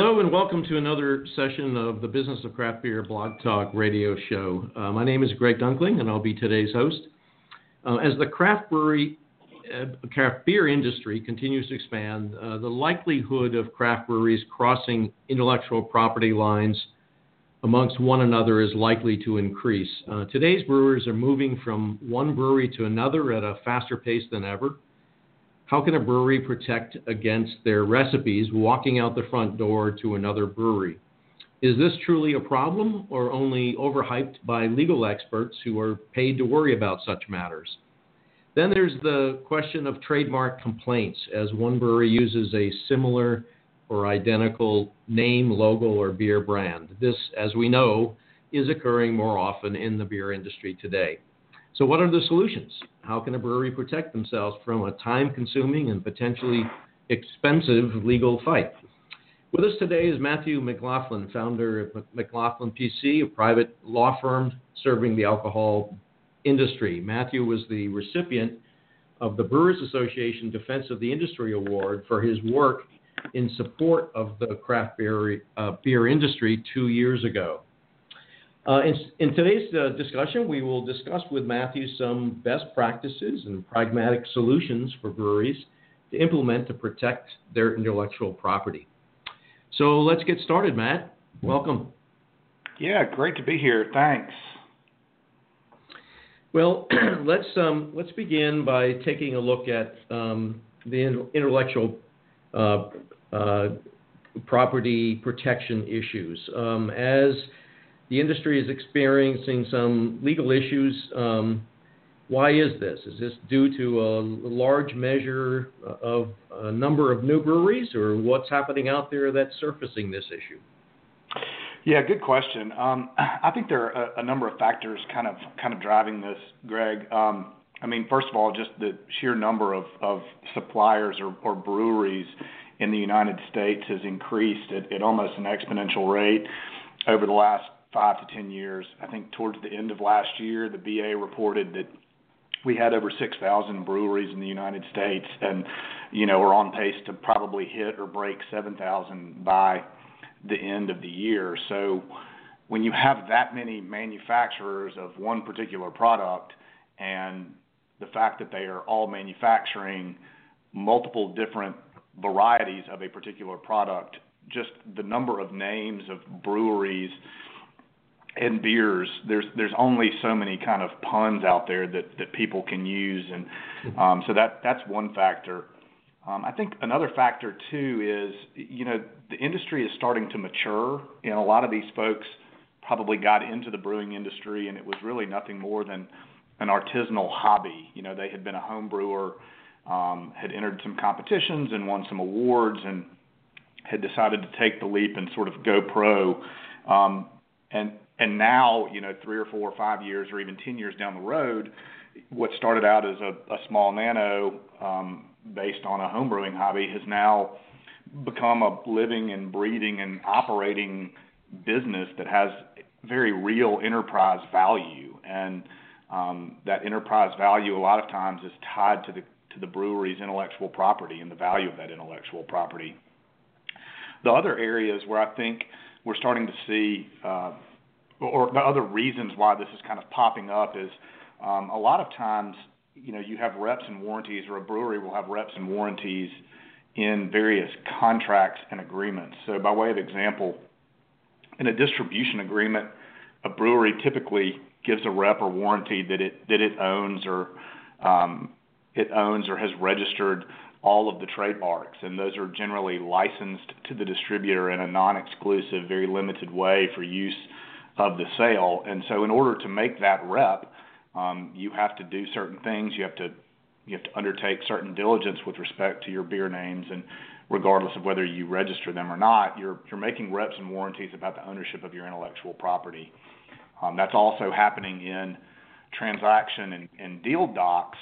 Hello and welcome to another session of the Business of Craft Beer Blog Talk radio show. My name is Greg Dunkling and I'll be today's host. As the craft beer industry continues to expand, the likelihood of craft breweries crossing intellectual property lines amongst one another is likely to increase. Today's brewers are moving from one brewery to another at a faster pace than ever. How can a brewery protect against their recipes walking out the front door to another brewery? Is this truly a problem or only overhyped by legal experts who are paid to worry about such matters? Then there's the question of trademark complaints as one brewery uses a similar or identical name, logo, or beer brand. This, as we know, is occurring more often in the beer industry today. So what are the solutions? How can a brewery protect themselves from a time-consuming and potentially expensive legal fight? With us today is Matthew McLaughlin, founder of McLaughlin PC, a private law firm serving the alcohol industry. Matthew was the recipient of the Brewers Association Defense of the Industry Award for his work in support of the craft beer industry 2 years ago. In today's discussion, we will discuss with Matthew some best practices and pragmatic solutions for breweries to implement to protect their intellectual property. So let's get started, Matt. Welcome. Yeah, great to be here. Thanks. Well, let's begin by taking a look at the intellectual property protection issues. As the industry is experiencing some legal issues. Why is this? Is this due to a large measure of a number of new breweries, or what's happening out there that's surfacing this issue? Yeah, good question. I think there are a number of factors kind of driving this, Greg. I mean, first of all, just the sheer number of suppliers or breweries in the United States has increased at almost an exponential rate over the last 5 to 10 years. I think towards the end of last year, the BA reported that we had over 6,000 breweries in the United States, and we're on pace to probably hit or break 7,000 by the end of the year. So when you have that many manufacturers of one particular product, and the fact that they are all manufacturing multiple different varieties of a particular product, just the number of names of breweries and beers, there's only so many kind of puns out there that people can use, and so that's one factor. I think another factor too is the industry is starting to mature, and a lot of these folks probably got into the brewing industry and it was really nothing more than an artisanal hobby. They had been a home brewer, had entered some competitions and won some awards, and had decided to take the leap and sort of go pro, and now, 3 or 4 or 5 years or even 10 years down the road, what started out as a small nano based on a homebrewing hobby has now become a living and breathing and operating business that has very real enterprise value. And that enterprise value a lot of times is tied to the brewery's intellectual property and the value of that intellectual property. The other areas where I think we're starting to see or the other reasons why this is kind of popping up is a lot of times, you have reps and warranties, or a brewery will have reps and warranties in various contracts and agreements. So by way of example, in a distribution agreement, a brewery typically gives a rep or warranty that it owns or has registered all of the trademarks, and those are generally licensed to the distributor in a non-exclusive, very limited way for use of the sale. And so in order to make that rep, you have to do certain things. You have to undertake certain diligence with respect to your beer names, and regardless of whether you register them or not, you're making reps and warranties about the ownership of your intellectual property. That's also happening in transaction and deal docs,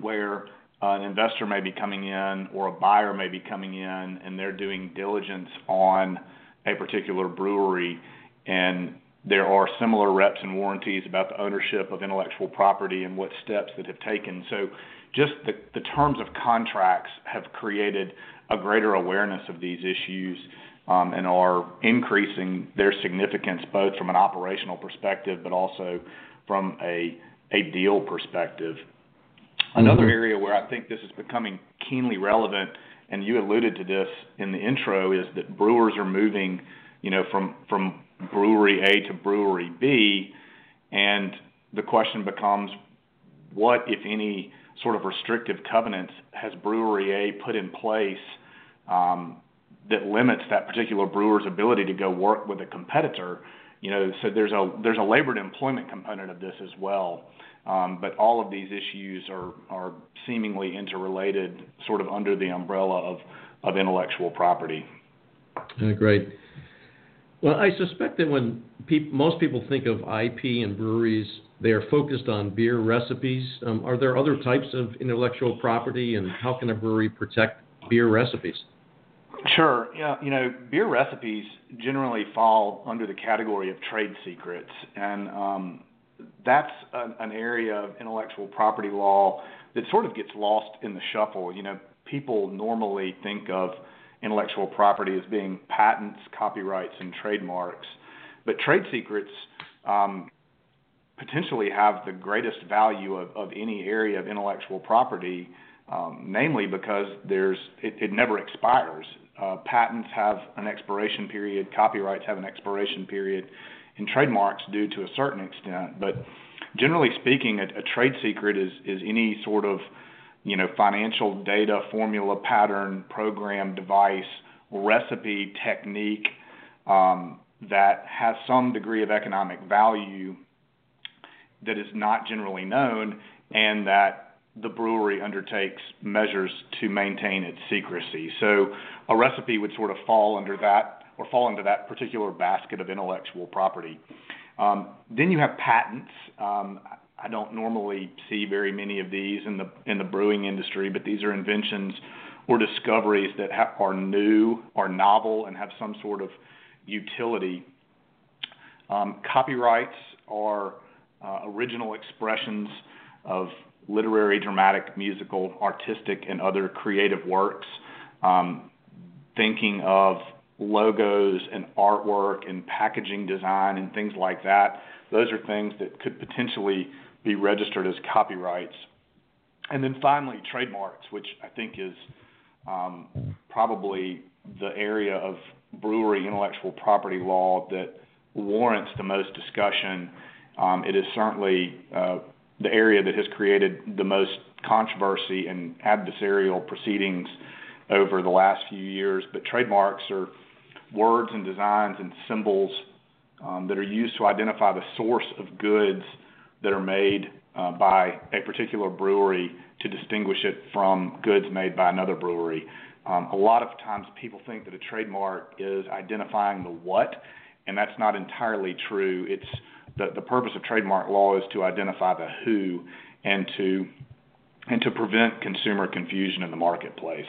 where an investor may be coming in or a buyer may be coming in, and they're doing diligence on a particular brewery, and there are similar reps and warranties about the ownership of intellectual property and what steps that have taken. So just the terms of contracts have created a greater awareness of these issues and are increasing their significance both from an operational perspective but also from a deal perspective. Another area where I think this is becoming keenly relevant, and you alluded to this in the intro, is that brewers are moving, from brewery A to brewery B, and the question becomes, what, if any, sort of restrictive covenants has brewery A put in place that limits that particular brewer's ability to go work with a competitor? So there's a labor and employment component of this as well. But all of these issues are seemingly interrelated, sort of under the umbrella of intellectual property. Great. Well, I suspect that when most people think of IP and breweries, they are focused on beer recipes. Are there other types of intellectual property, and how can a brewery protect beer recipes? Sure. Yeah, beer recipes generally fall under the category of trade secrets, and that's an area of intellectual property law that sort of gets lost in the shuffle. People normally think of intellectual property as being patents, copyrights, and trademarks, but trade secrets potentially have the greatest value of any area of intellectual property, namely because it never expires. Patents have an expiration period, copyrights have an expiration period, and trademarks do to a certain extent. But generally speaking, a trade secret is any sort of financial data, formula, pattern, program, device, recipe, technique that has some degree of economic value that is not generally known, and that the brewery undertakes measures to maintain its secrecy. So a recipe would sort of fall into that particular basket of intellectual property. Then you have patents. I don't normally see very many of these in the brewing industry, but these are inventions or discoveries that are new or novel and have some sort of utility. Copyrights are original expressions of literary, dramatic, musical, artistic, and other creative works. Thinking of logos and artwork and packaging design and things like that. Those are things that could potentially be registered as copyrights. And then finally, trademarks, which I think is probably the area of brewery intellectual property law that warrants the most discussion. It is certainly the area that has created the most controversy and adversarial proceedings over the last few years, but trademarks are words and designs and symbols that are used to identify the source of goods that are made by a particular brewery to distinguish it from goods made by another brewery. A lot of times people think that a trademark is identifying the what, and that's not entirely true. It's the purpose of trademark law is to identify the who and to prevent consumer confusion in the marketplace.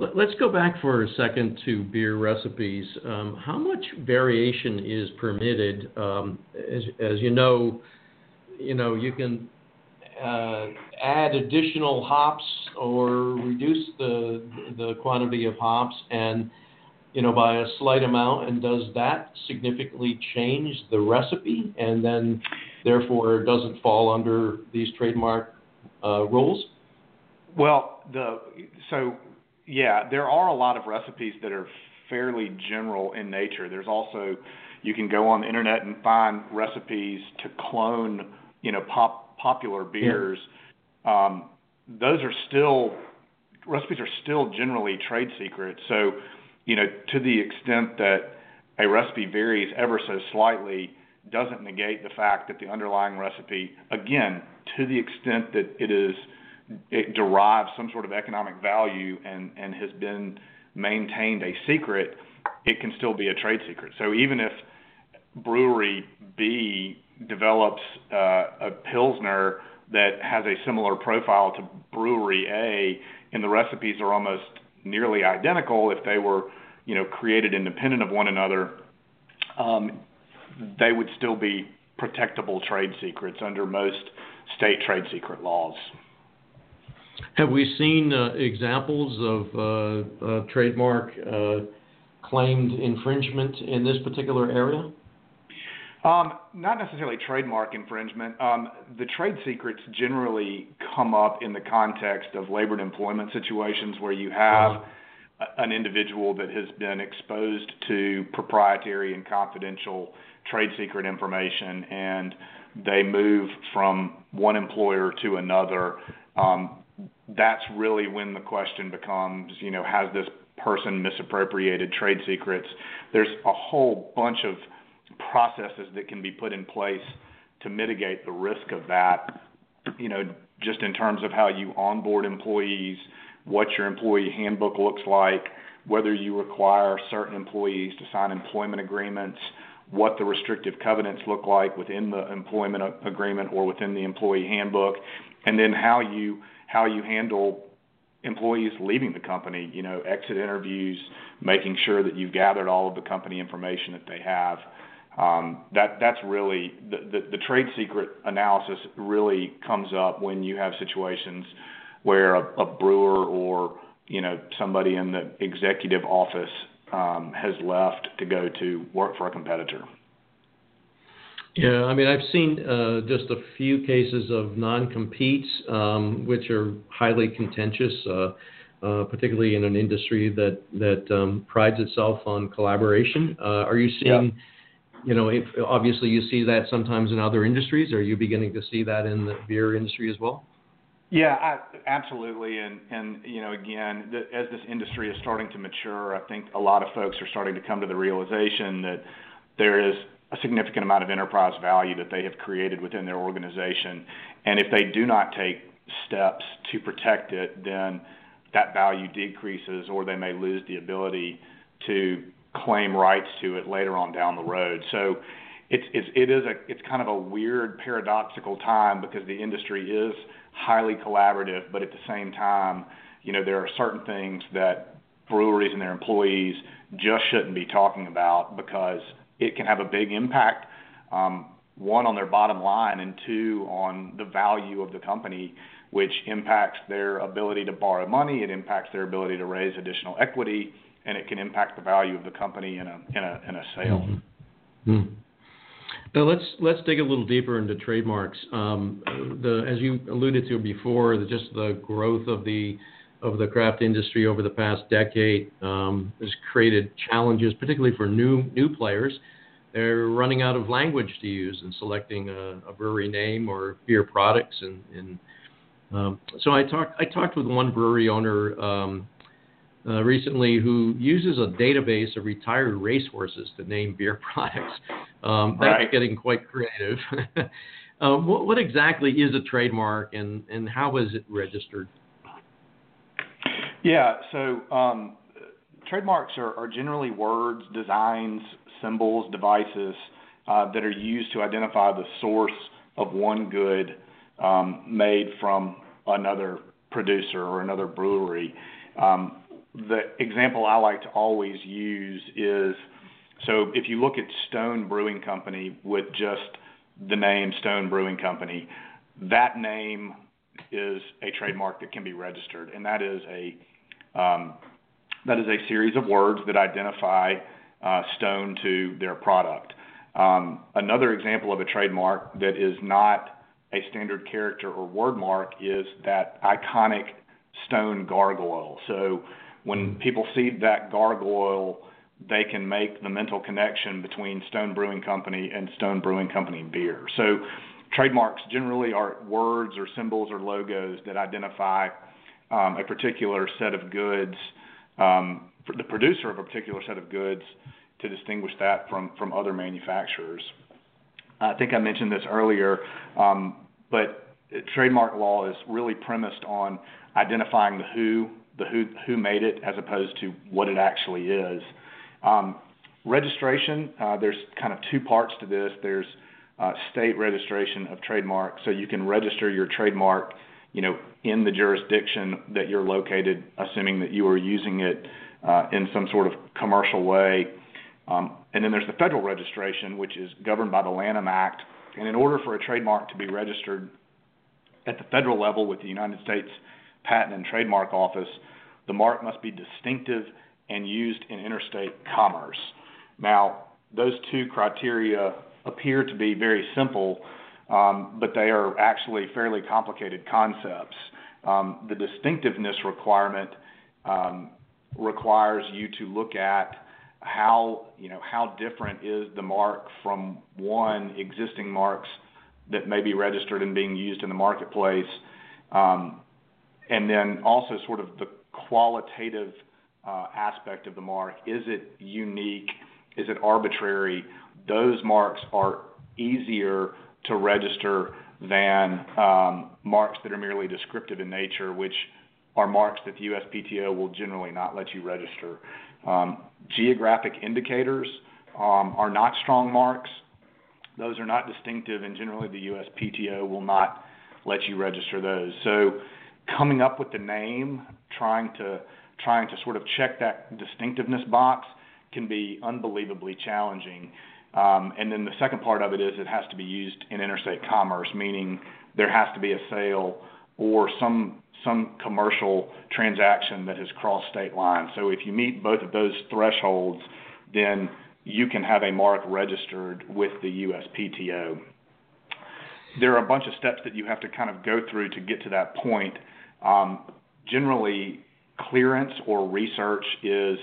Let's go back for a second to beer recipes. How much variation is permitted? As you know, you can add additional hops or reduce the quantity of hops, and by a slight amount. And does that significantly change the recipe, and then therefore doesn't fall under these trademark rules? Well, yeah, there are a lot of recipes that are fairly general in nature. There's also, you can go on the internet and find recipes to clone, popular beers. Yeah. Recipes are still generally trade secrets. So, to the extent that a recipe varies ever so slightly doesn't negate the fact that the underlying recipe, again, to the extent that it derives some sort of economic value and has been maintained a secret, it can still be a trade secret. So even if brewery B develops a Pilsner that has a similar profile to brewery A, and the recipes are almost nearly identical, if they were, created independent of one another, they would still be protectable trade secrets under most state trade secret laws. Have we seen examples of trademark claimed infringement in this particular area? Not necessarily trademark infringement. The trade secrets generally come up in the context of labor and employment situations where you have an individual that has been exposed to proprietary and confidential trade secret information, and they move from one employer to another. That's really when the question becomes, you know, has this person misappropriated trade secrets? There's a whole bunch of processes that can be put in place to mitigate the risk of that, you know, just in terms of how you onboard employees, what your employee handbook looks like, whether you require certain employees to sign employment agreements, what the restrictive covenants look like within the employment agreement or within the employee handbook, and then how you handle employees leaving the company, you know, exit interviews, making sure that you've gathered all of the company information that they have. That's really the trade secret analysis really comes up when you have situations where a brewer or, you know, somebody in the executive office has left to go to work for a competitor. Yeah, I mean, I've seen just a few cases of non-competes, which are highly contentious, particularly in an industry that prides itself on collaboration. Are you seeing, yeah, you know, if, obviously you see that sometimes in other industries. Are you beginning to see that in the beer industry as well? Yeah, absolutely. And you know, again, as this industry is starting to mature, I think a lot of folks are starting to come to the realization that there is a significant amount of enterprise value that they have created within their organization. And if they do not take steps to protect it, then that value decreases, or they may lose the ability to claim rights to it later on down the road. So it's kind of a weird paradoxical time, because the industry is highly collaborative, but at the same time, you know, there are certain things that breweries and their employees just shouldn't be talking about, because it can have a big impact, one, on their bottom line, and two, on the value of the company, which impacts their ability to borrow money, it impacts their ability to raise additional equity, and it can impact the value of the company in a sale. Mm-hmm. Mm-hmm. Now let's dig a little deeper into trademarks. As you alluded to before, just the growth of the craft industry over the past decade has created challenges, particularly for new players. They're running out of language to use in selecting a brewery name or beer products, and so I talked with one brewery owner recently, who uses a database of retired racehorses to name beer products. That's right. Getting quite creative. What exactly is a trademark, and how is it registered? Yeah, so trademarks are generally words, designs, symbols, devices that are used to identify the source of one good made from another producer or another brewery. The example I like to always use is, so if you look at Stone Brewing Company with just the name Stone Brewing Company, that name is a trademark that can be registered, and that is a series of words that identify Stone to their product. Another example of a trademark that is not a standard character or word mark is that iconic Stone gargoyle. So when people see that gargoyle, they can make the mental connection between Stone Brewing Company and Stone Brewing Company beer. So trademarks generally are words or symbols or logos that identify a particular set of goods, for the producer of a particular set of goods, to distinguish that from other manufacturers. I think I mentioned this earlier, but trademark law is really premised on identifying the who made it, as opposed to what it actually is. Registration, there's kind of two parts to this. There's state registration of trademarks, so you can register your trademark, you know, in the jurisdiction that you're located, assuming that you are using it in some sort of commercial way. And then there's the federal registration, which is governed by the Lanham Act. And in order for a trademark to be registered at the federal level with the United States Patent and Trademark Office, the mark must be distinctive and used in interstate commerce. Now, those two criteria appear to be very simple, but they are actually fairly complicated concepts. The distinctiveness requirement requires you to look at how different is the mark from one existing marks that may be registered and being used in the marketplace, and then also sort of the qualitative aspect of the mark. Is it unique? Is it arbitrary? Those marks are easier to register than marks that are merely descriptive in nature, which are marks that the USPTO will generally not let you register. Geographic indicators are not strong marks. Those are not distinctive, and generally the USPTO will not let you register those. So coming up with the name, trying to sort of check that distinctiveness box can be unbelievably challenging. And then the second part of it is it has to be used in interstate commerce, meaning there has to be a sale or some commercial transaction that has crossed state lines. So if you meet both of those thresholds, then you can have a mark registered with the USPTO. There are a bunch of steps that you have to kind of go through to get to that point. Generally, clearance or research is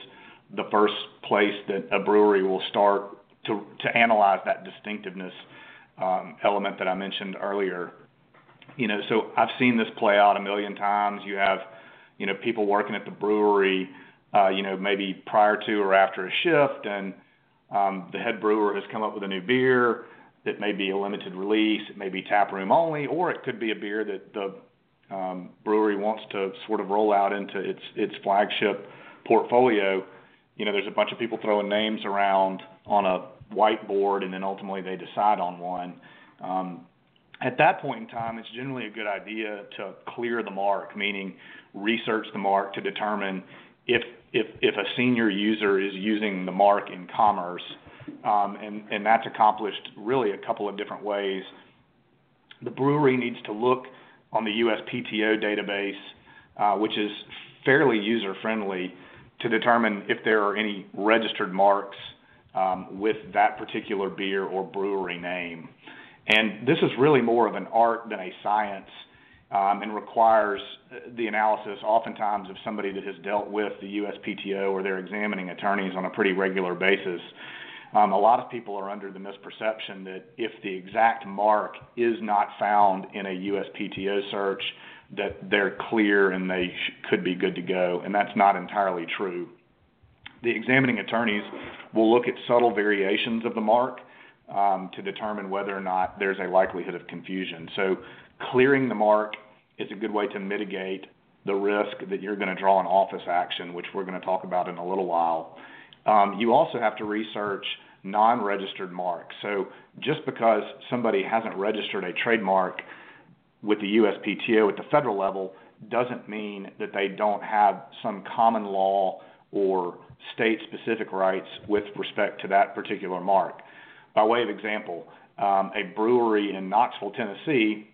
the first place that a brewery will start to analyze that distinctiveness element that I mentioned earlier. You know, so I've seen this play out a million times. You have, people working at the brewery, maybe prior to or after a shift, and the head brewer has come up with a new beer that may be a limited release, it may be taproom only, or it could be a beer that the brewery wants to sort of roll out into its flagship portfolio. There's a bunch of people throwing names around on a whiteboard, and then ultimately they decide on one. At that point in time, it's generally a good idea to clear the mark, meaning research the mark to determine if a senior user is using the mark in commerce, and that's accomplished really a couple of different ways. The brewery needs to look on the USPTO database, which is fairly user-friendly, to determine if there are any registered marks with that particular beer or brewery name. And this is really more of an art than a science, and requires the analysis oftentimes of somebody that has dealt with the USPTO or their examining attorneys on a pretty regular basis. A lot of people are under the misperception that if the exact mark is not found in a USPTO search, that they're clear and they could be good to go, and that's not entirely true. The examining attorneys will look at subtle variations of the mark to determine whether or not there's a likelihood of confusion. So clearing the mark is a good way to mitigate the risk that you're going to draw an office action, which we're going to talk about in a little while. You also have to research non-registered marks. So just because somebody hasn't registered a trademark with the USPTO at the federal level doesn't mean that they don't have some common law or state-specific rights with respect to that particular mark. By way of example, a brewery in Knoxville, Tennessee,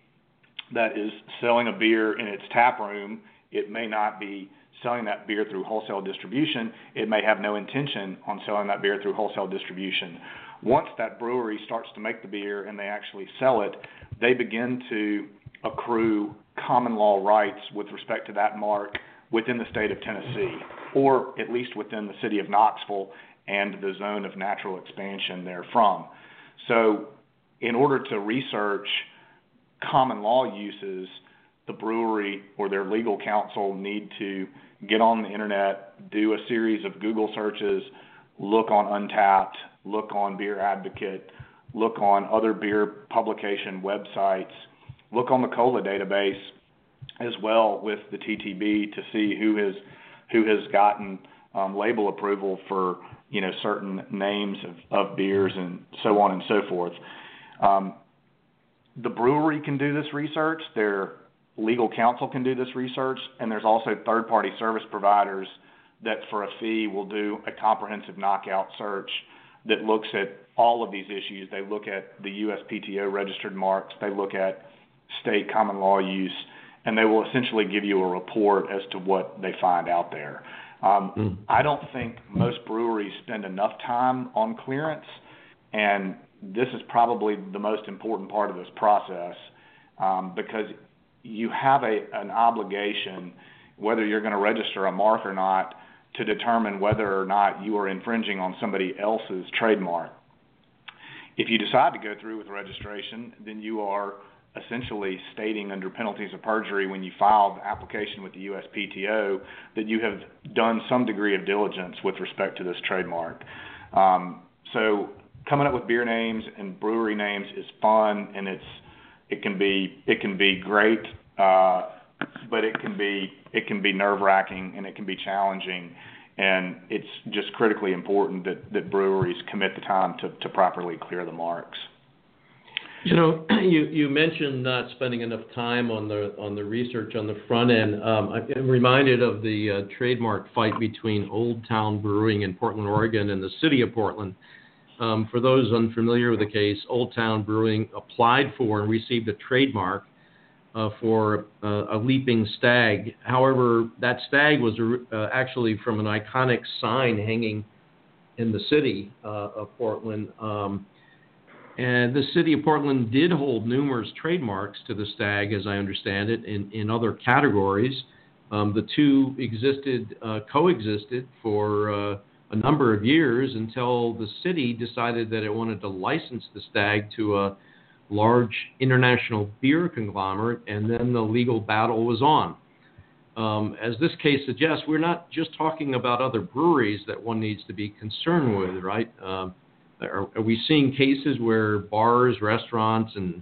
that is selling a beer in its tap room, it may not be selling that beer through wholesale distribution. It may have no intention on selling that beer through wholesale distribution. Once that brewery starts to make the beer and they actually sell it, they begin to accrue common law rights with respect to that mark within the state of Tennessee, or at least within the city of Knoxville and the zone of natural expansion therefrom. So in order to research common law uses, the brewery or their legal counsel need to get on the internet, do a series of Google searches, look on Untappd, look on Beer Advocate, look on other beer publication websites, look on the COLA database as well with the TTB to see who has gotten label approval for certain names of beers and so on and so forth. The brewery can do this research, their legal counsel can do this research, and there's also third-party service providers that for a fee will do a comprehensive knockout search that looks at all of these issues. They look at the USPTO registered marks, they look at state common law use, and they will essentially give you a report as to what they find out there. I don't think most breweries spend enough time on clearance, and this is probably the most important part of this process, because you have an obligation, whether you're going to register a mark or not, to determine whether or not you are infringing on somebody else's trademark. If you decide to go through with registration, then you are essentially stating under penalties of perjury when you file the application with the USPTO that you have done some degree of diligence with respect to this trademark. So coming up with beer names and brewery names is fun, and it can be great, but it can be nerve-wracking, and it can be challenging. And it's just critically important that breweries commit the time to properly clear the marks. You know, you mentioned not spending enough time on the research on the front end. I'm reminded of the trademark fight between Old Town Brewing in Portland, Oregon, and the city of Portland. For those unfamiliar with the case, Old Town Brewing applied for and received a trademark for a leaping stag. However, that stag was actually from an iconic sign hanging in the city of Portland. And the city of Portland did hold numerous trademarks to the stag, as I understand it, in other categories. The two coexisted for a number of years until the city decided that it wanted to license the stag to a large international beer conglomerate, and then the legal battle was on. As this case suggests, we're not just talking about other breweries that one needs to be concerned with, right? Are we seeing cases where bars, restaurants, and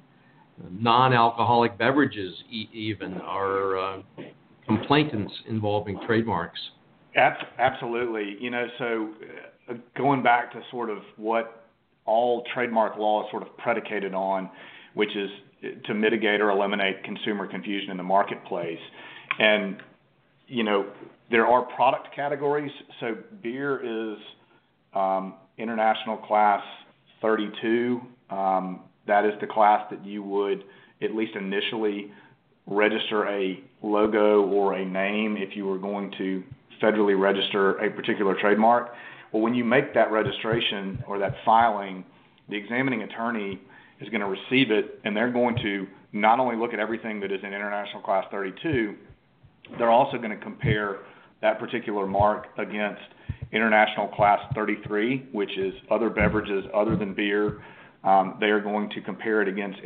non-alcoholic beverages even are complainants involving trademarks? Absolutely. You know, so going back to sort of what all trademark law is sort of predicated on, which is to mitigate or eliminate consumer confusion in the marketplace. And, you know, there are product categories. So beer is International Class 32. That is the class that you would at least initially register a logo or a name if you were going to federally register a particular trademark. Well, when you make that registration or that filing, the examining attorney is going to receive it, and they're going to not only look at everything that is in International Class 32, they're also going to compare that particular mark against International Class 33, which is other beverages other than beer. They are going to compare it against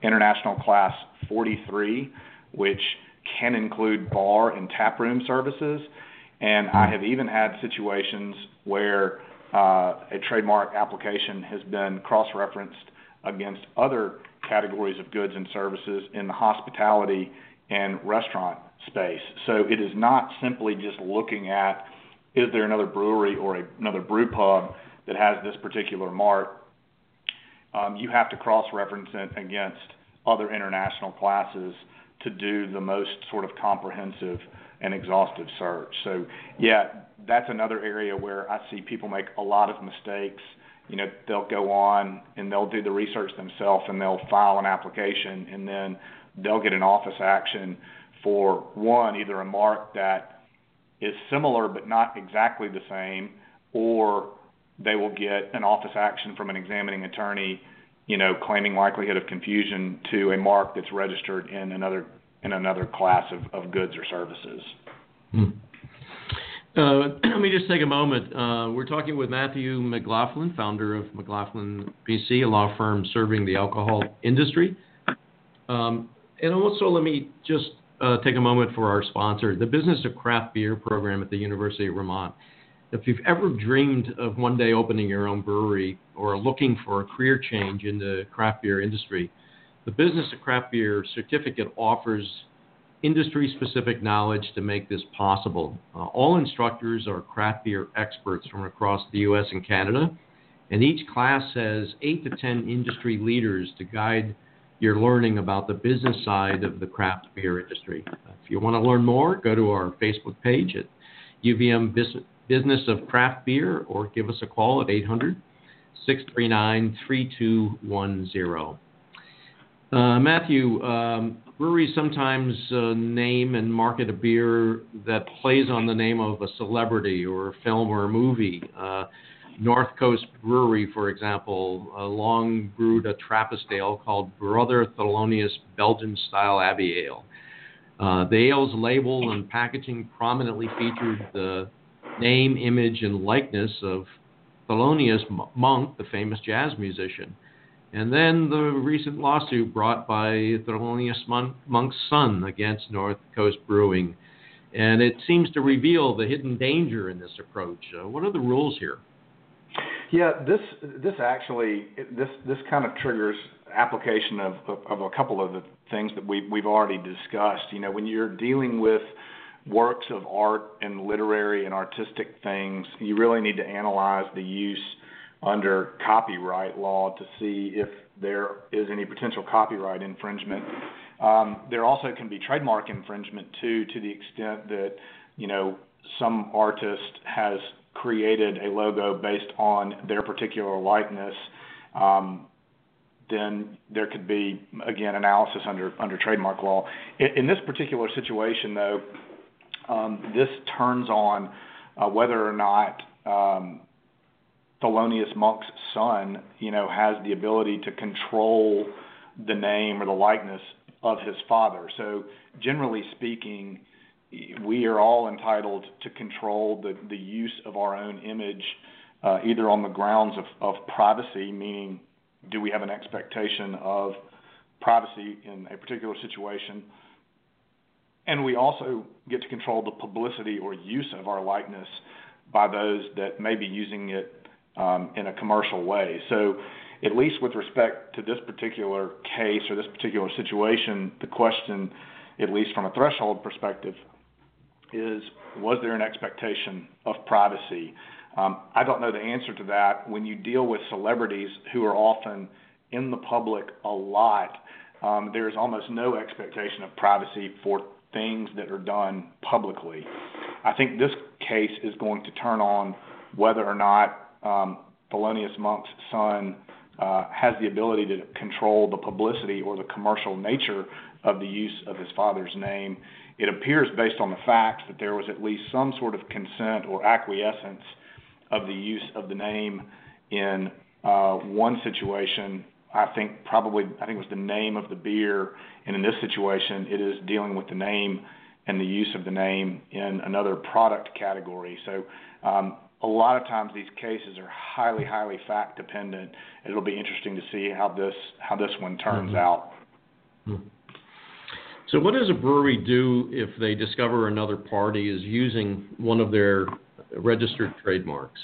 International Class 43, which can include bar and taproom services. And I have even had situations where a trademark application has been cross-referenced against other categories of goods and services in the hospitality and restaurant space. So it is not simply just looking at, is there another brewery or another brew pub that has this particular mark? You have to cross-reference it against other international classes to do the most sort of comprehensive an exhaustive search. So, yeah, that's another area where I see people make a lot of mistakes. You know, they'll go on and they'll do the research themselves, and they'll file an application, and then they'll get an office action for, one, either a mark that is similar but not exactly the same, or they will get an office action from an examining attorney, you know, claiming likelihood of confusion to a mark that's registered in another class of goods or services. Let me just take a moment. We're talking with Matthew McLaughlin, founder of McLaughlin PC, a law firm serving the alcohol industry. And also let me just take a moment for our sponsor, the Business of Craft Beer program at the University of Vermont. If you've ever dreamed of one day opening your own brewery or looking for a career change in the craft beer industry, the Business of Craft Beer certificate offers industry-specific knowledge to make this possible. All instructors are craft beer experts from across the U.S. and Canada, and each class has 8 to 10 industry leaders to guide your learning about the business side of the craft beer industry. If you want to learn more, go to our Facebook page at UVM Business of Craft Beer, or give us a call at 800-639-3210. Matthew, Breweries sometimes name and market a beer that plays on the name of a celebrity or a film or a movie. North Coast Brewery, for example, long brewed a Trappist ale called Brother Thelonious Belgian-style Abbey Ale. The ale's label and packaging prominently featured the name, image, and likeness of Thelonious Monk, the famous jazz musician. And then the recent lawsuit brought by Thelonious Monk's son against North Coast Brewing. And it seems to reveal the hidden danger in this approach. What are the rules here? Yeah, this kind of triggers application of a couple of the things that we've already discussed. You know, when you're dealing with works of art and literary and artistic things, you really need to analyze the use under copyright law to see if there is any potential copyright infringement. There also can be trademark infringement too, to the extent that, you know, some artist has created a logo based on their particular likeness. Then there could be, again, analysis under trademark law. In this particular situation, though, this turns on whether or not Thelonious Monk's son, you know, has the ability to control the name or the likeness of his father. So generally speaking, we are all entitled to control the use of our own image, either on the grounds of privacy, meaning do we have an expectation of privacy in a particular situation, and we also get to control the publicity or use of our likeness by those that may be using it in a commercial way. So at least with respect to this particular case or this particular situation, the question, at least from a threshold perspective, is was there an expectation of privacy? I don't know the answer to that. When you deal with celebrities who are often in the public a lot, there's almost no expectation of privacy for things that are done publicly. I think this case is going to turn on whether or not Thelonious Monk's son has the ability to control the publicity or the commercial nature of the use of his father's name. It appears, based on the facts, that there was at least some sort of consent or acquiescence of the use of the name in one situation. I think it was the name of the beer, and in this situation, it is dealing with the name and the use of the name in another product category. So, a lot of times these cases are highly, highly fact dependent. It'll be interesting to see how this one turns out. So what does a brewery do if they discover another party is using one of their registered trademarks?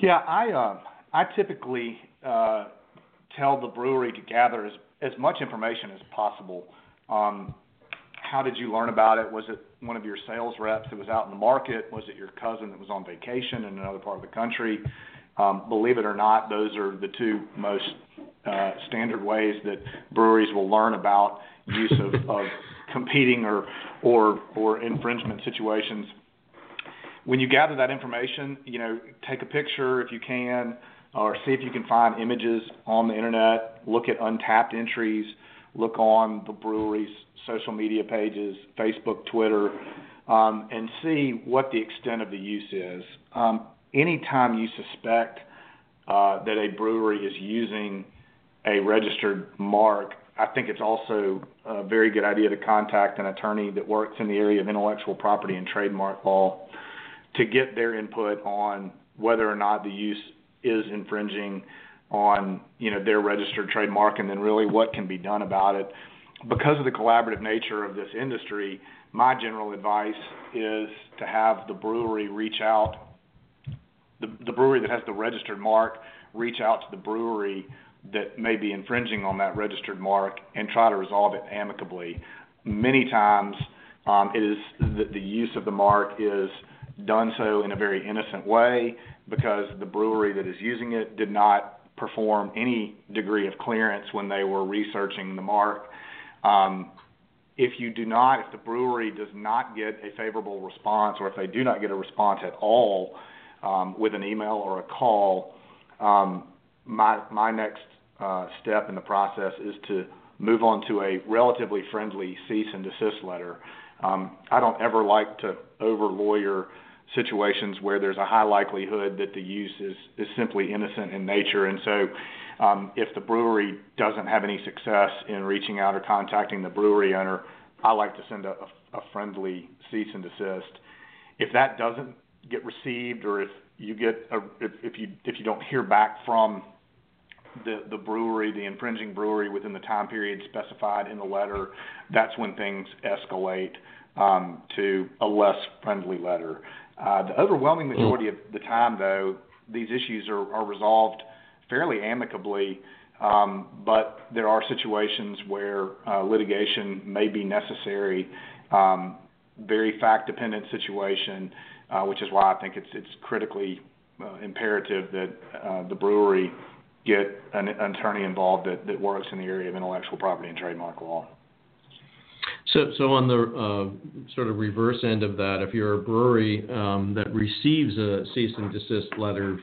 Yeah, I typically tell the brewery to gather as much information as possible. How did you learn about it? Was it one of your sales reps that was out in the market? Was it your cousin that was on vacation in another part of the country? Believe it or not, those are the two most standard ways that breweries will learn about use of competing or infringement situations. When you gather that information, you know, take a picture if you can, or see if you can find images on the internet, look at Untappd entries, look on the brewery's social media pages, Facebook, Twitter, and see what the extent of the use is. Anytime you suspect that a brewery is using a registered mark, I think it's also a very good idea to contact an attorney that works in the area of intellectual property and trademark law to get their input on whether or not the use is infringing on, you know, their registered trademark, and then really what can be done about it. Because of the collaborative nature of this industry, my general advice is to have the brewery reach out, the brewery that has the registered mark, reach out to the brewery that may be infringing on that registered mark and try to resolve it amicably. Many times it is the use of the mark is done so in a very innocent way because the brewery that is using it did not perform any degree of clearance when they were researching the mark. If the brewery does not get a favorable response, or if they do not get a response at all with an email or a call, my next step in the process is to move on to a relatively friendly cease and desist letter. I don't ever like to over-lawyer situations where there's a high likelihood that the use is simply innocent in nature. And so if the brewery doesn't have any success in reaching out or contacting the brewery owner, I like to send a friendly cease and desist. If that doesn't get received, or if you get if you don't hear back from the brewery, the infringing brewery, within the time period specified in the letter, that's when things escalate to a less friendly letter. The overwhelming majority of the time, though, these issues are resolved fairly amicably, but there are situations where litigation may be necessary, very fact-dependent situation, which is why I think it's critically imperative that the brewery get an attorney involved that works in the area of intellectual property and trademark law. So on the sort of reverse end of that, if you're a brewery that receives a cease and desist letter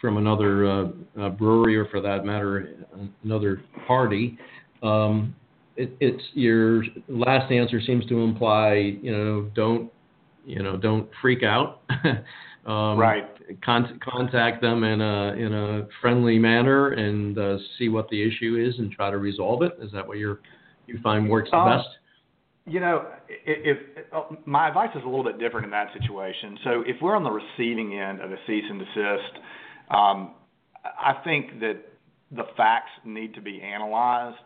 from another brewery, or for that matter, another party, it's your last answer seems to imply, don't freak out. Right. Contact them in a friendly manner and see what the issue is and try to resolve it. Is that what you find works best? If my advice is a little bit different in that situation. So if we're on the receiving end of a cease and desist, I think that the facts need to be analyzed.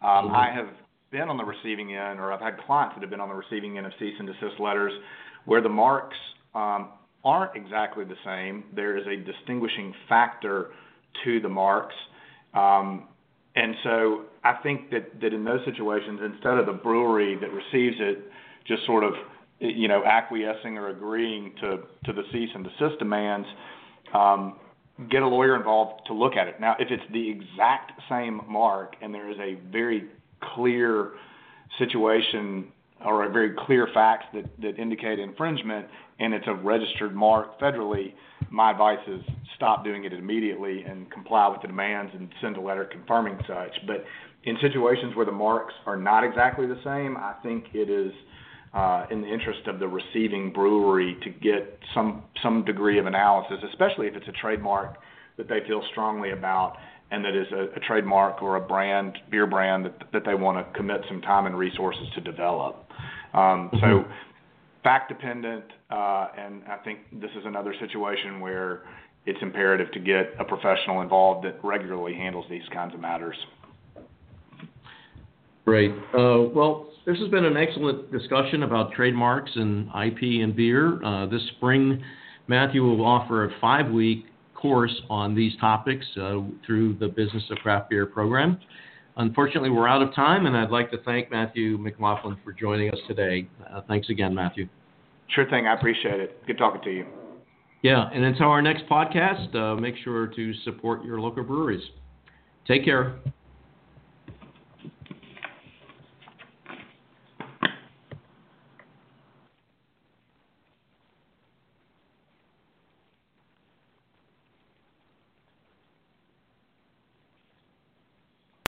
I have been on the receiving end, or I've had clients that have been on the receiving end of cease and desist letters where the marks aren't exactly the same. There is a distinguishing factor to the marks. And so I think that in those situations, instead of the brewery that receives it just sort of, acquiescing or agreeing to the cease and desist demands, get a lawyer involved to look at it. Now, if it's the exact same mark and there is a very clear situation or a very clear facts that indicate infringement, and it's a registered mark federally, my advice is stop doing it immediately and comply with the demands and send a letter confirming such. But in situations where the marks are not exactly the same, I think it is in the interest of the receiving brewery to get some degree of analysis, especially if it's a trademark that they feel strongly about and that is a trademark or a brand, beer brand, that they want to commit some time and resources to develop. So fact-dependent, and I think this is another situation where it's imperative to get a professional involved that regularly handles these kinds of matters. Great. Well, this has been an excellent discussion about trademarks and IP and beer. This spring, Matthew will offer a 5-week course on these topics through the Business of Craft Beer program. Unfortunately, we're out of time, and I'd like to thank Matthew McLaughlin for joining us today. Thanks again, Matthew. Sure thing. I appreciate it. Good talking to you. Yeah, and until our next podcast, make sure to support your local breweries. Take care.